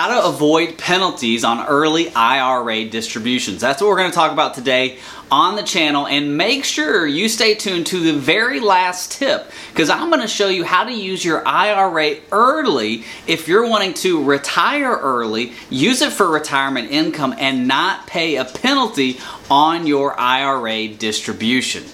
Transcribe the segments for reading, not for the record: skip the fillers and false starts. how to avoid penalties on early IRA distributions. That's what we're going to talk about today on the channel, and make sure you stay tuned to the very last tip, because I'm going to show you how to use your IRA early if you're wanting to retire early, use it for retirement income, and not pay a penalty on your IRA distribution.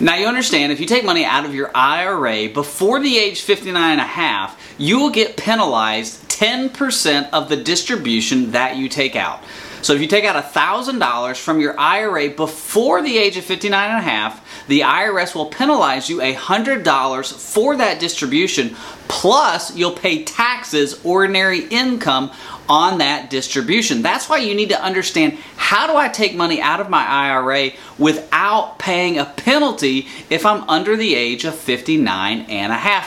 Now you understand, if you take money out of your IRA before the age 59.5, you will get penalized 10% of the distribution that you take out. So if you take out $1,000 from your IRA before the age of 59.5, the IRS will penalize you $100 for that distribution, plus you'll pay taxes, ordinary income, on that distribution. That's why you need to understand, how do I take money out of my IRA without paying a penalty if I'm under the age of 59.5?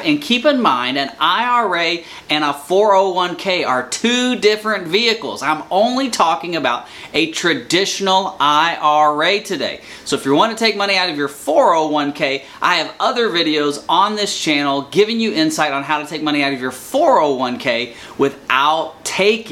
And keep in mind, an IRA and a 401k are two different vehicles. I'm only talking about a traditional IRA today. So if you want to take money out of your 401k, I have other videos on this channel giving you insight on how to take money out of your 401k without taking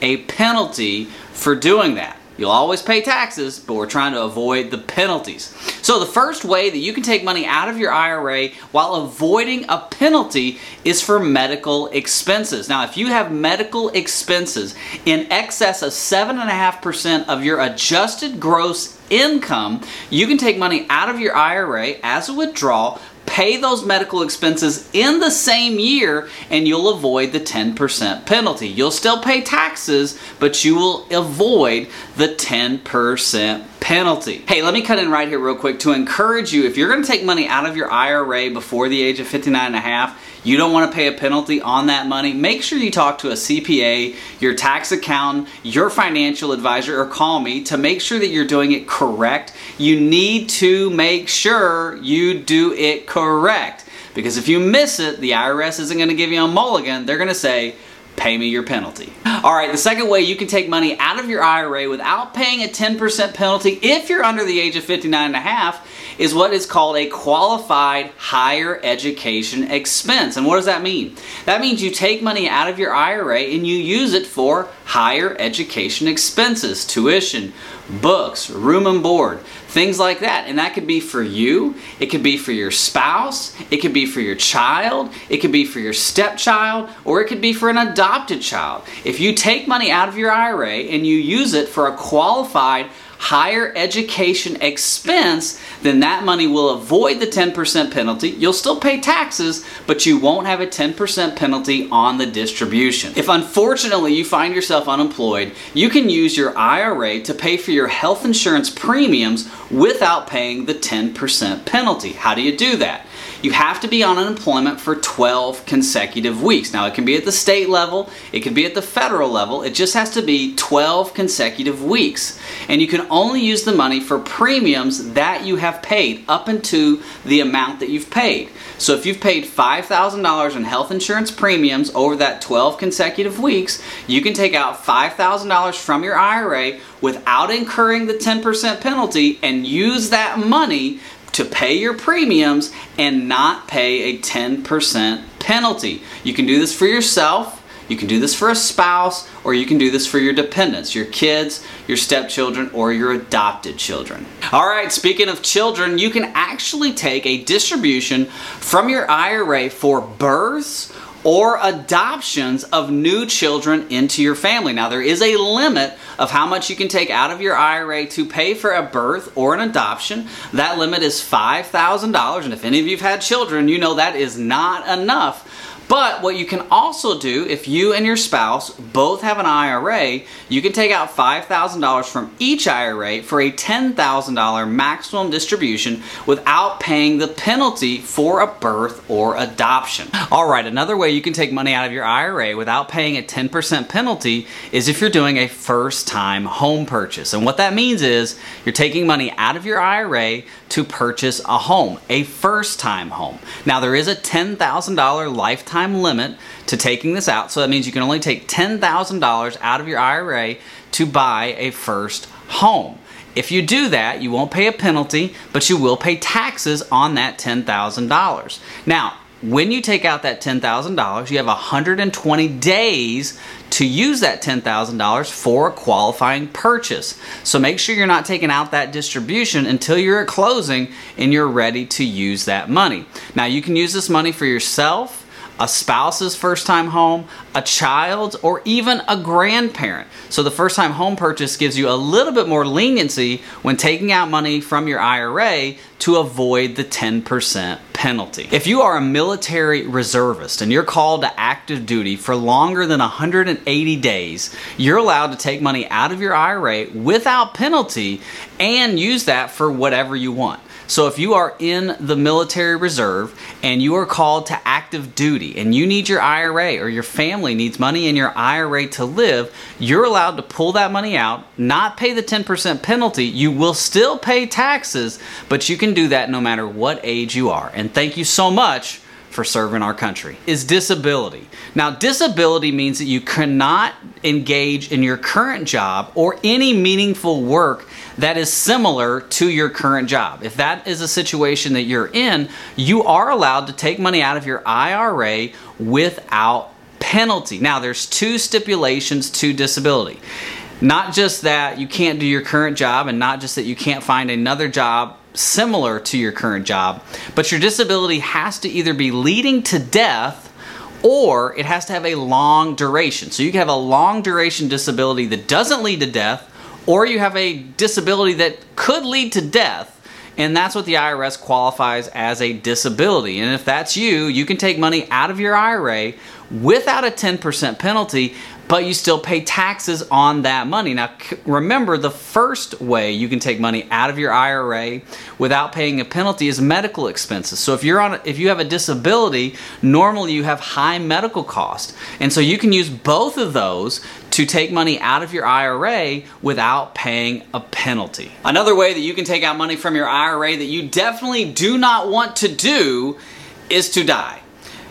a penalty for doing that. You'll always pay taxes, but we're trying to avoid the penalties. So the first way that you can take money out of your IRA while avoiding a penalty is for medical expenses. Now, if you have medical expenses in excess of 7.5% of your adjusted gross income, you can take money out of your IRA as a withdrawal, pay those medical expenses in the same year, and you'll avoid the 10% penalty. You'll still pay taxes, but you will avoid the 10% penalty. Hey, let me cut in right here real quick to encourage you, if you're going to take money out of your IRA before the age of 59.5, you don't want to pay a penalty on that money, make sure you talk to a CPA, your tax accountant, your financial advisor, or call me to make sure that you're doing it correct. You need to make sure you do it correct, because if you miss it, the IRS isn't going to give you a mulligan. They're going to say, pay me your penalty. All right, the second way you can take money out of your IRA without paying a 10% penalty if you're under the age of 59.5 is what is called a qualified higher education expense. And what does that mean? That means you take money out of your IRA and you use it for higher education expenses, tuition, books, room and board, things like that. And that could be for you, it could be for your spouse, it could be for your child, it could be for your stepchild, or it could be for an adopted child. If you take money out of your IRA and you use it for a qualified higher education expense, then that money will avoid the 10% penalty. You'll still pay taxes, but you won't have a 10% penalty on the distribution. If unfortunately you find yourself unemployed, you can use your IRA to pay for your health insurance premiums without paying the 10% penalty. How do you do that? You have to be on unemployment for 12 consecutive weeks. Now, it can be at the state level, it can be at the federal level, it just has to be 12 consecutive weeks. And you can only use the money for premiums that you have paid up into the amount that you've paid. So if you've paid $5,000 in health insurance premiums over that 12 consecutive weeks, you can take out $5,000 from your IRA without incurring the 10% penalty and use that money to pay your premiums and not pay a 10% penalty. You can do this for yourself, you can do this for a spouse, or you can do this for your dependents, your kids, your stepchildren, or your adopted children. All right, speaking of children, you can actually take a distribution from your IRA for births or adoptions of new children into your family. Now, there is a limit of how much you can take out of your IRA to pay for a birth or an adoption. That limit is $5,000, and if any of you've had children, you know that is not enough. But what you can also do, if you and your spouse both have an IRA, you can take out $5,000 from each IRA for a $10,000 maximum distribution without paying the penalty for a birth or adoption. All right, another way you can take money out of your IRA without paying a 10% penalty is if you're doing a first-time home purchase. And what that means is you're taking money out of your IRA to purchase a home, a first-time home. Now, there is a $10,000 lifetime time limit to taking this out. So that means you can only take $10,000 out of your IRA to buy a first home. If you do that, you won't pay a penalty, but you will pay taxes on that $10,000. Now, when you take out that $10,000, you have 120 days to use that $10,000 for a qualifying purchase. So make sure you're not taking out that distribution until you're at closing and you're ready to use that money. Now, you can use this money for yourself, a spouse's first-time home, a child's, or even a grandparent. So the first-time home purchase gives you a little bit more leniency when taking out money from your IRA to avoid the 10% penalty. If you are a military reservist and you're called to active duty for longer than 180 days, you're allowed to take money out of your IRA without penalty and use that for whatever you want. So if you are in the military reserve and you are called to active duty and you need your IRA or your family needs money in your IRA to live, you're allowed to pull that money out, not pay the 10% penalty. You will still pay taxes, but you can do that no matter what age you are. And thank you so much for serving our country. Is disability. Now, disability means that you cannot engage in your current job or any meaningful work that is similar to your current job. If that is a situation that you're in, you are allowed to take money out of your IRA without penalty. Now, there's two stipulations to disability. Not just that you can't do your current job, and not just that you can't find another job similar to your current job, but your disability has to either be leading to death or it has to have a long duration. So you can have a long duration disability that doesn't lead to death, or you have a disability that could lead to death, and that's what the IRS qualifies as a disability. And if that's you, you can take money out of your IRA without a 10% penalty, but you still pay taxes on that money. Now, remember, the first way you can take money out of your IRA without paying a penalty is medical expenses. So if you have a disability, normally you have high medical costs. And so you can use both of those to take money out of your IRA without paying a penalty. Another way that you can take out money from your IRA that you definitely do not want to do is to die.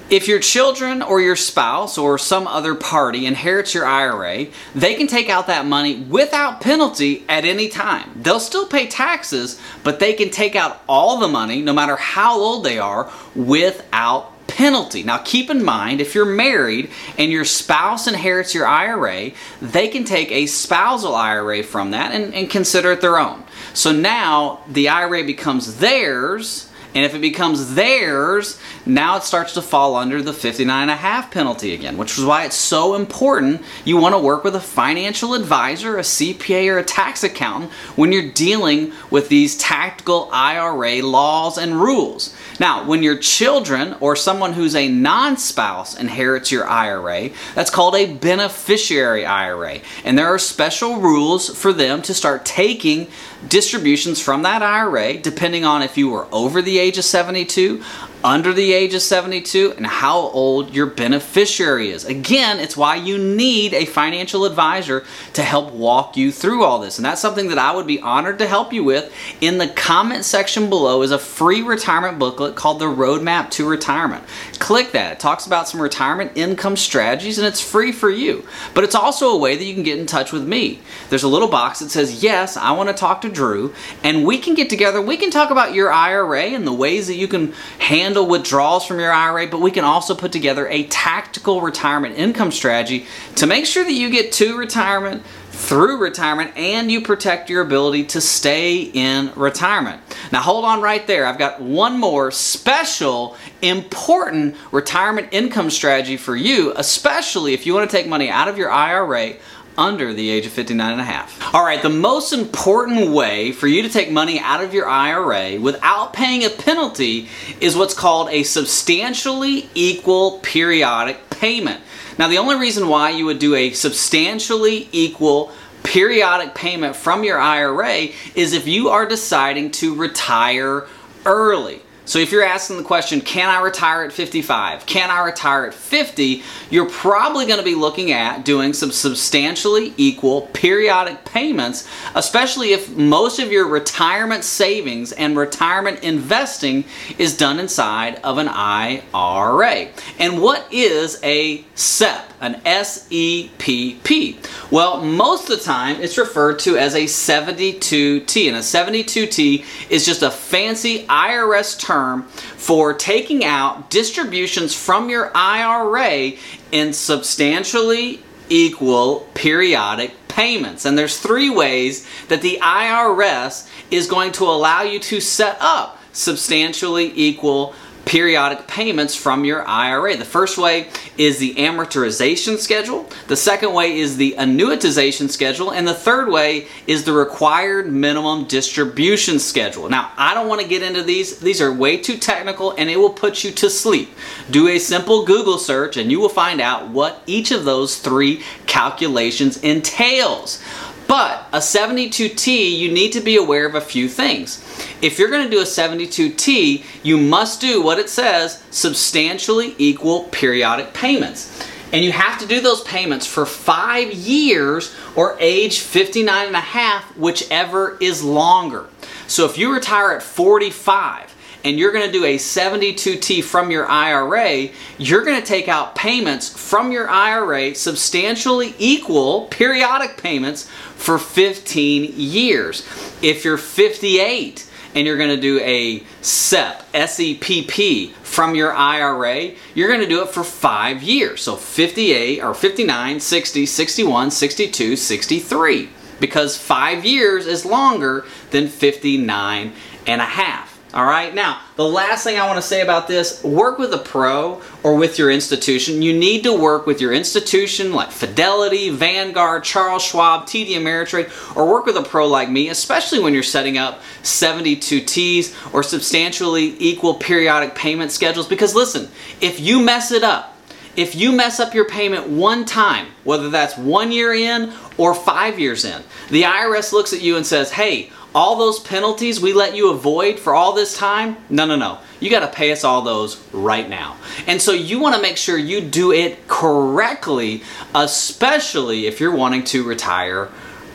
If your children or your spouse or some other party inherits your IRA, they can take out that money without penalty at any time. They'll still pay taxes, but they can take out all the money, no matter how old they are, without penalty. Now, keep in mind, if you're married and your spouse inherits your IRA, they can take a spousal IRA from that and consider it their own. So now the IRA becomes theirs. And if it becomes theirs, now it starts to fall under the 59.5 penalty again, which is why it's so important you want to work with a financial advisor, a CPA, or a tax accountant when you're dealing with these tactical IRA laws and rules. Now, when your children or someone who's a non-spouse inherits your IRA, that's called a beneficiary IRA. And there are special rules for them to start taking distributions from that IRA, depending on if you were over the age of 72, under the age of 72, and how old your beneficiary is. Again, it's why you need a financial advisor to help walk you through all this. And that's something that I would be honored to help you with. In the comment section below is a free retirement booklet called The Roadmap to Retirement. Click that. It talks about some retirement income strategies, and it's free for you. But it's also a way that you can get in touch with me. There's a little box that says, yes, I want to talk to Drew, and we can get together. We can talk about your IRA and the ways that you can handle withdrawals from your IRA, but we can also put together a tactical retirement income strategy to make sure that you get to retirement, through retirement, and you protect your ability to stay in retirement. Now, hold on right there. I've got one more special, important retirement income strategy for you, especially if you want to take money out of your IRA under the age of 59.5. All right, the most important way for you to take money out of your IRA without paying a penalty is what's called a substantially equal periodic payment. Now, the only reason why you would do a substantially equal periodic payment from your IRA is if you are deciding to retire early. So if you're asking the question, can I retire at 55? Can I retire at 50? You're probably going to be looking at doing some substantially equal periodic payments, especially if most of your retirement savings and retirement investing is done inside of an IRA. And what is a SEPP, an SEPP? Well, most of the time it's referred to as a 72T, and a 72T is just a fancy IRS term for taking out distributions from your IRA in substantially equal periodic payments. And there's three ways that the IRS is going to allow you to set up substantially equal periodic payments from your IRA. The first way is the amortization schedule. The second way is the annuitization schedule. And the third way is the required minimum distribution schedule. Now, I don't want to get into these. These are way too technical and it will put you to sleep. Do a simple Google search and you will find out what each of those three calculations entails. But a 72T, you need to be aware of a few things. If you're going to do a 72T, you must do what it says, substantially equal periodic payments. And you have to do those payments for 5 years or age 59 and a half, whichever is longer. So if you retire at 45, and you're going to do a 72T from your IRA, you're going to take out payments from your IRA, substantially equal periodic payments for 15 years. If you're 58 and you're going to do a SEPP, S-E-P-P, from your IRA, you're going to do it for 5 years. So 58 or 59, 60, 61, 62, 63, because 5 years is longer than 59 and a half. All right, now the last thing I want to say about this, work with a pro or with your institution. You need to work with your institution like Fidelity, Vanguard, Charles Schwab, TD Ameritrade, or work with a pro like me, especially when you're setting up 72Ts or substantially equal periodic payment schedules. Because listen, if you mess it up, if you mess up your payment one time, whether that's 1 year in or 5 years in, the IRS looks at you and says, hey, all those penalties we let you avoid for all this time? No. You got to pay us all those right now. And so you want to make sure you do it correctly, especially if you're wanting to retire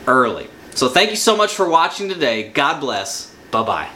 early. So thank you so much for watching today. God bless. Bye-bye.